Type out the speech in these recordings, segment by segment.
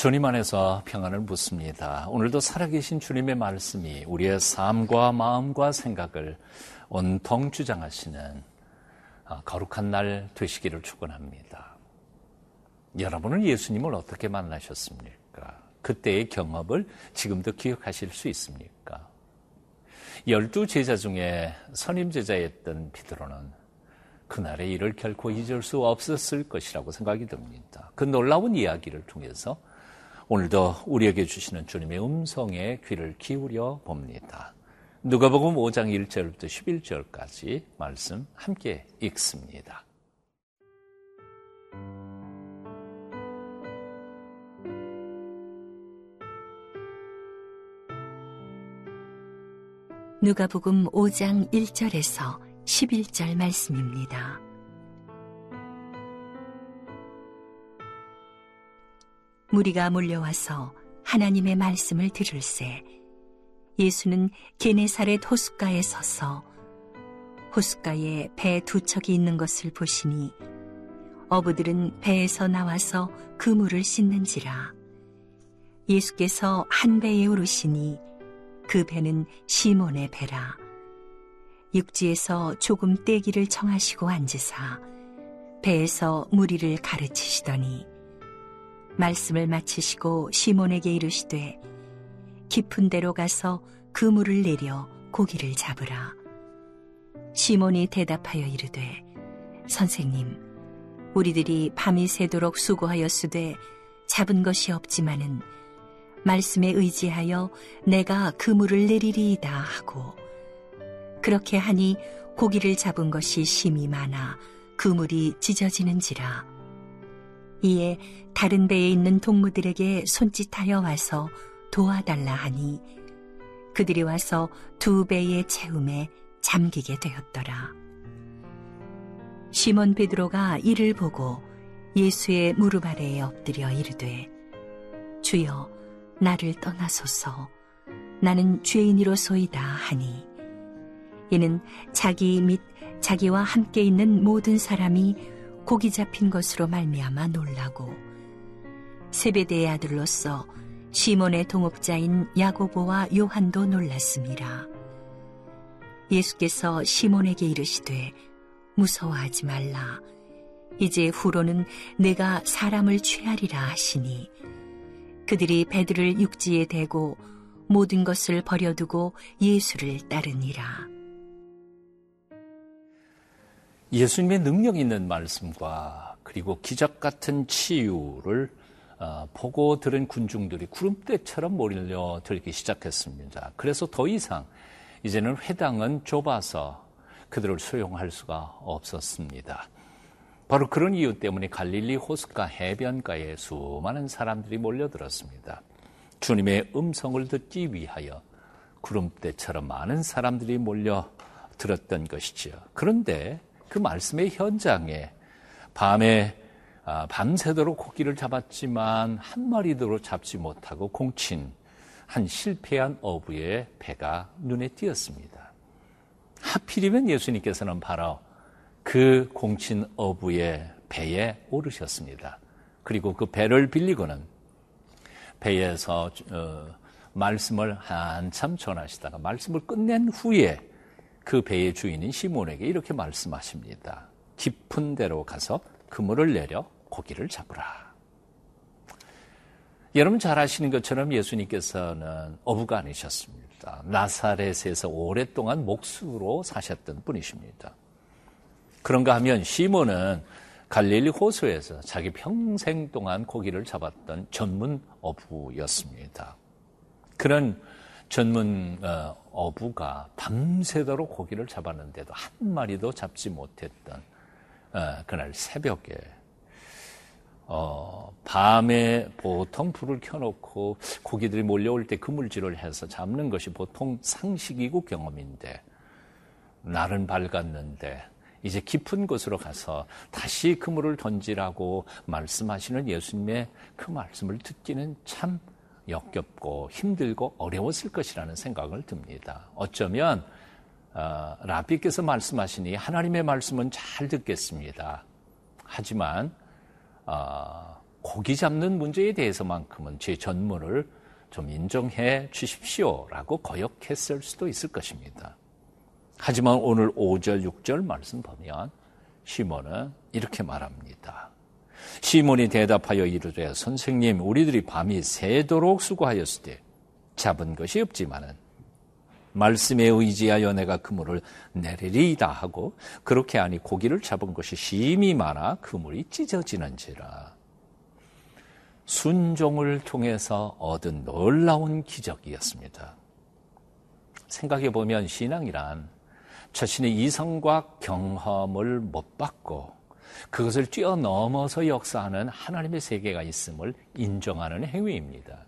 주님 안에서 평안을 묻습니다. 오늘도 살아계신 주님의 말씀이 우리의 삶과 마음과 생각을 온통 주장하시는 거룩한 날 되시기를 축원합니다. 여러분은 예수님을 어떻게 만나셨습니까? 그때의 경험을 지금도 기억하실 수 있습니까? 12 제자 중에 선임 제자였던 베드로는 그날의 일을 결코 잊을 수 없었을 것이라고 생각이 듭니다. 그 놀라운 이야기를 통해서 오늘도 우리에게 주시는 주님의 음성에 귀를 기울여 봅니다. 누가복음 5장 1절부터 11절까지 말씀 함께 읽습니다. 누가복음 5장 1절에서 11절 말씀입니다. 무리가 몰려와서 하나님의 말씀을 들을새 예수는 게네사렛 호숫가에 서서 호숫가에 배 2척이 있는 것을 보시니 어부들은 배에서 나와서 그 물을 씻는지라. 예수께서 한 배에 오르시니 그 배는 시몬의 배라. 육지에서 조금 떼기를 청하시고 앉으사 배에서 무리를 가르치시더니 말씀을 마치시고 시몬에게 이르시되 깊은 데로 가서 그 물을 내려 고기를 잡으라. 시몬이 대답하여 이르되 선생님, 우리들이 밤이 새도록 수고하였으되 잡은 것이 없지만은 말씀에 의지하여 내가 그 물을 내리리이다 하고 그렇게 하니 고기를 잡은 것이 심히 많아 그 물이 찢어지는지라. 이에 다른 배에 있는 동무들에게 손짓하여 와서 도와달라 하니 그들이 와서 두 배의 채움에 잠기게 되었더라. 시몬 베드로가 이를 보고 예수의 무릎 아래에 엎드려 이르되 주여 나를 떠나소서, 나는 죄인이로소이다 하니 이는 자기 및 자기와 함께 있는 모든 사람이 고기 잡힌 것으로 말미암아 놀라고 세베대의 아들로서 시몬의 동업자인 야고보와 요한도 놀랐음이라. 예수께서 시몬에게 이르시되 무서워하지 말라. 이제 후로는 내가 사람을 취하리라 하시니 그들이 배들을 육지에 대고 모든 것을 버려두고 예수를 따르니라. 예수님의 능력 있는 말씀과 그리고 기적 같은 치유를 보고 들은 군중들이 구름대처럼 몰려들기 시작했습니다. 그래서 더 이상 이제는 회당은 좁아서 그들을 수용할 수가 없었습니다. 바로 그런 이유 때문에 갈릴리 호숫가 해변가에 수많은 사람들이 몰려들었습니다. 주님의 음성을 듣기 위하여 구름대처럼 많은 사람들이 몰려들었던 것이지요. 그런데 그 말씀의 현장에 밤새도록 고기를 잡았지만 한 마리도 잡지 못하고 공친 한 실패한 어부의 배가 눈에 띄었습니다. 하필이면 예수님께서는 바로 그 공친 어부의 배에 오르셨습니다. 그리고 그 배를 빌리고는 배에서 말씀을 한참 전하시다가 말씀을 끝낸 후에 그 배의 주인인 시몬에게 이렇게 말씀하십니다. 깊은 데로 가서 그물을 내려 고기를 잡으라. 여러분 잘 아시는 것처럼 예수님께서는 어부가 아니셨습니다. 나사렛에서 오랫동안 목수로 사셨던 분이십니다. 그런가 하면 시몬은 갈릴리 호수에서 자기 평생 동안 고기를 잡았던 전문 어부였습니다. 그런 전문 어부가 밤새도록 고기를 잡았는데도 한 마리도 잡지 못했던 그날 새벽에 밤에 보통 불을 켜놓고 고기들이 몰려올 때 그물질을 해서 잡는 것이 보통 상식이고 경험인데 날은 밝았는데 이제 깊은 곳으로 가서 다시 그물을 던지라고 말씀하시는 예수님의 그 말씀을 듣기는 참 역겹고 힘들고 어려웠을 것이라는 생각을 듭니다. 어쩌면 라비께서 말씀하시니 하나님의 말씀은 잘 듣겠습니다. 하지만 고기 잡는 문제에 대해서만큼은 제 전문을 좀 인정해 주십시오라고 거역했을 수도 있을 것입니다. 하지만 오늘 5절, 6절 말씀 보면 시몬은 이렇게 말합니다. 시몬이 대답하여 이르되 선생님 우리들이 밤이 새도록 수고하였을 때 잡은 것이 없지만은 말씀에 의지하여 내가 그물을 내리리이다 하고 그렇게 아니 고기를 잡은 것이 심히 많아 그물이 찢어지는지라. 순종을 통해서 얻은 놀라운 기적이었습니다. 생각해 보면 신앙이란 자신의 이성과 경험을 못 받고 그것을 뛰어넘어서 역사하는 하나님의 세계가 있음을 인정하는 행위입니다.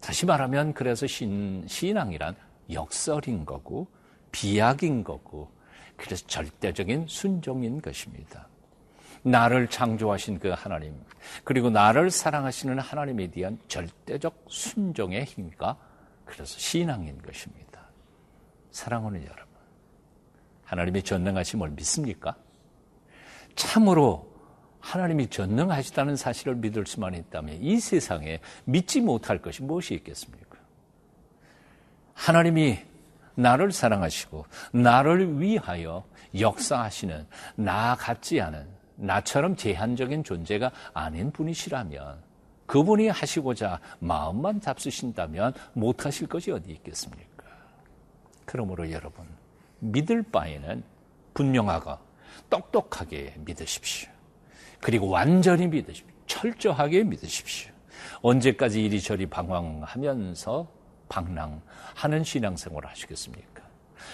다시 말하면 그래서 신앙이란 역설인 거고 비약인 거고 그래서 절대적인 순종인 것입니다. 나를 창조하신 그 하나님 그리고 나를 사랑하시는 하나님에 대한 절대적 순종의 힘과 그래서 신앙인 것입니다. 사랑하는 여러분, 하나님이 전능하심을 믿습니까? 참으로 하나님이 전능하시다는 사실을 믿을 수만 있다면 이 세상에 믿지 못할 것이 무엇이 있겠습니까? 하나님이 나를 사랑하시고 나를 위하여 역사하시는 나 같지 않은 나처럼 제한적인 존재가 아닌 분이시라면 그분이 하시고자 마음만 잡수신다면 못하실 것이 어디 있겠습니까? 그러므로 여러분 믿을 바에는 분명하고 똑똑하게 믿으십시오. 그리고 완전히 믿으십시오. 철저하게 믿으십시오. 언제까지 이리저리 방황하면서 방랑하는 신앙생활을 하시겠습니까?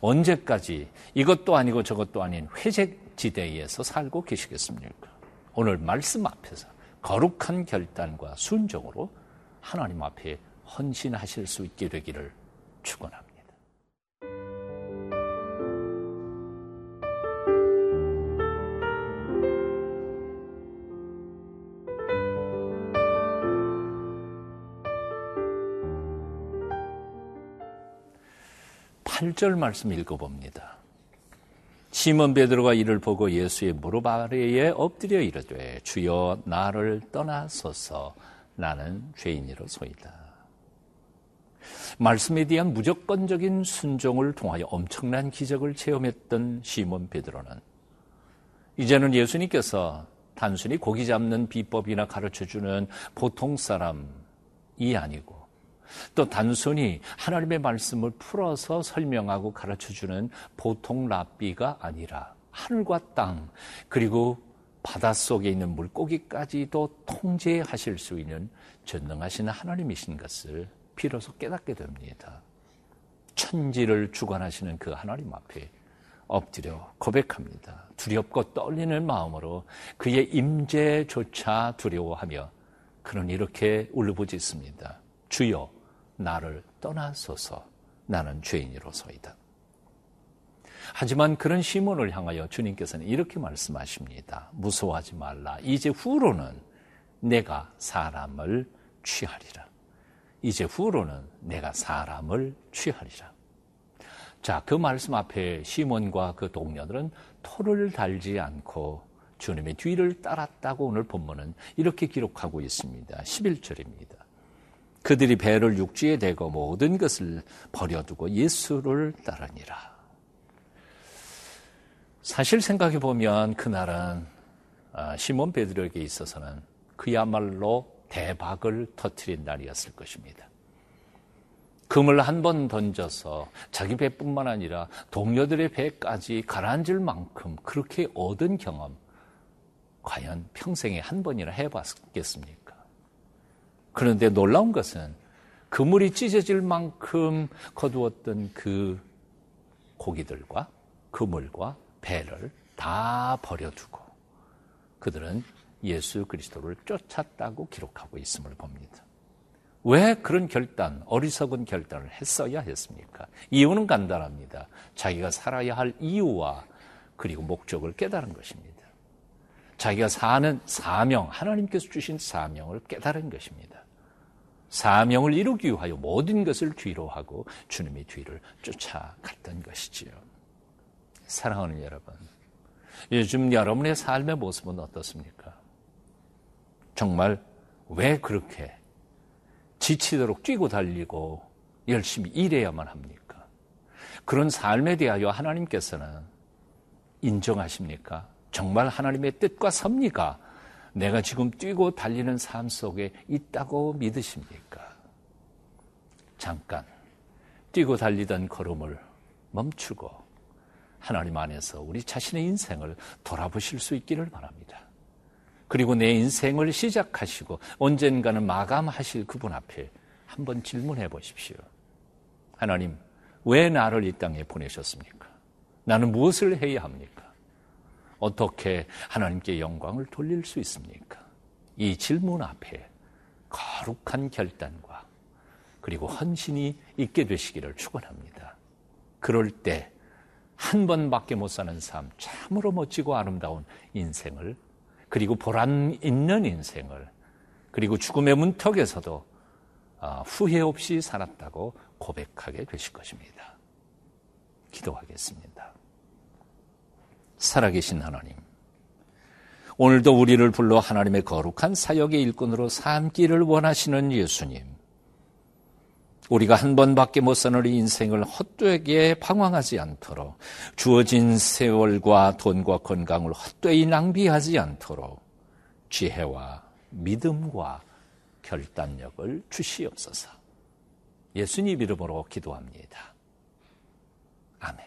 언제까지 이것도 아니고 저것도 아닌 회색지대에서 살고 계시겠습니까? 오늘 말씀 앞에서 거룩한 결단과 순종으로 하나님 앞에 헌신하실 수 있게 되기를 축원합니다. 절 말씀 읽어봅니다. 시몬 베드로가 이를 보고 예수의 무릎 아래에 엎드려 이르되 주여 나를 떠나소서 나는 죄인이로소이다. 말씀에 대한 무조건적인 순종을 통하여 엄청난 기적을 체험했던 시몬 베드로는 이제는 예수님께서 단순히 고기 잡는 비법이나 가르쳐주는 보통 사람이 아니고 또 단순히 하나님의 말씀을 풀어서 설명하고 가르쳐주는 보통 랍비가 아니라 하늘과 땅 그리고 바닷속에 있는 물고기까지도 통제하실 수 있는 전능하신 하나님이신 것을 비로소 깨닫게 됩니다. 천지를 주관하시는 그 하나님 앞에 엎드려 고백합니다. 두렵고 떨리는 마음으로 그의 임재조차 두려워하며 그는 이렇게 울부짖습니다. 주여 나를 떠나소서 나는 죄인이로소이다. 하지만 그런 시몬을 향하여 주님께서는 이렇게 말씀하십니다. 무서워하지 말라. 이제 후로는 내가 사람을 취하리라. 이제 후로는 내가 사람을 취하리라. 자, 그 말씀 앞에 시몬과 그 동료들은 토를 달지 않고 주님의 뒤를 따랐다고 오늘 본문은 이렇게 기록하고 있습니다. 11절입니다. 그들이 배를 육지에 대고 모든 것을 버려두고 예수를 따르니라. 사실 생각해 보면 그날은 시몬 베드로에게 있어서는 그야말로 대박을 터뜨린 날이었을 것입니다. 금을 한 번 던져서 자기 배뿐만 아니라 동료들의 배까지 가라앉을 만큼 그렇게 얻은 경험 과연 평생에 한 번이나 해봤겠습니까? 그런데 놀라운 것은 그물이 찢어질 만큼 거두었던 그 고기들과 그물과 배를 다 버려두고 그들은 예수 그리스도를 쫓았다고 기록하고 있음을 봅니다. 왜 그런 결단, 어리석은 결단을 했어야 했습니까? 이유는 간단합니다. 자기가 살아야 할 이유와 그리고 목적을 깨달은 것입니다. 자기가 사는 사명, 하나님께서 주신 사명을 깨달은 것입니다. 사명을 이루기 위하여 모든 것을 뒤로 하고 주님의 뒤를 쫓아갔던 것이지요. 사랑하는 여러분, 요즘 여러분의 삶의 모습은 어떻습니까? 정말 왜 그렇게 지치도록 뛰고 달리고 열심히 일해야만 합니까? 그런 삶에 대하여 하나님께서는 인정하십니까? 정말 하나님의 뜻과 섭리가 내가 지금 뛰고 달리는 삶 속에 있다고 믿으십니까? 잠깐 뛰고 달리던 걸음을 멈추고 하나님 안에서 우리 자신의 인생을 돌아보실 수 있기를 바랍니다. 그리고 내 인생을 시작하시고 언젠가는 마감하실 그분 앞에 한번 질문해 보십시오. 하나님, 왜 나를 이 땅에 보내셨습니까? 나는 무엇을 해야 합니까? 어떻게 하나님께 영광을 돌릴 수 있습니까? 이 질문 앞에 거룩한 결단과 그리고 헌신이 있게 되시기를 축원합니다. 그럴 때 한 번밖에 못 사는 삶, 참으로 멋지고 아름다운 인생을, 그리고 보람 있는 인생을, 그리고 죽음의 문턱에서도 후회 없이 살았다고 고백하게 되실 것입니다. 기도하겠습니다. 살아계신 하나님, 오늘도 우리를 불러 하나님의 거룩한 사역의 일꾼으로 삼기를 원하시는 예수님, 우리가 한 번밖에 못 사는 이 인생을 헛되게 방황하지 않도록, 주어진 세월과 돈과 건강을 헛되이 낭비하지 않도록 지혜와 믿음과 결단력을 주시옵소서. 예수님 이름으로 기도합니다. 아멘.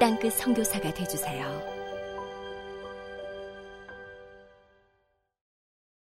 땅끝 선교사가 되어주세요.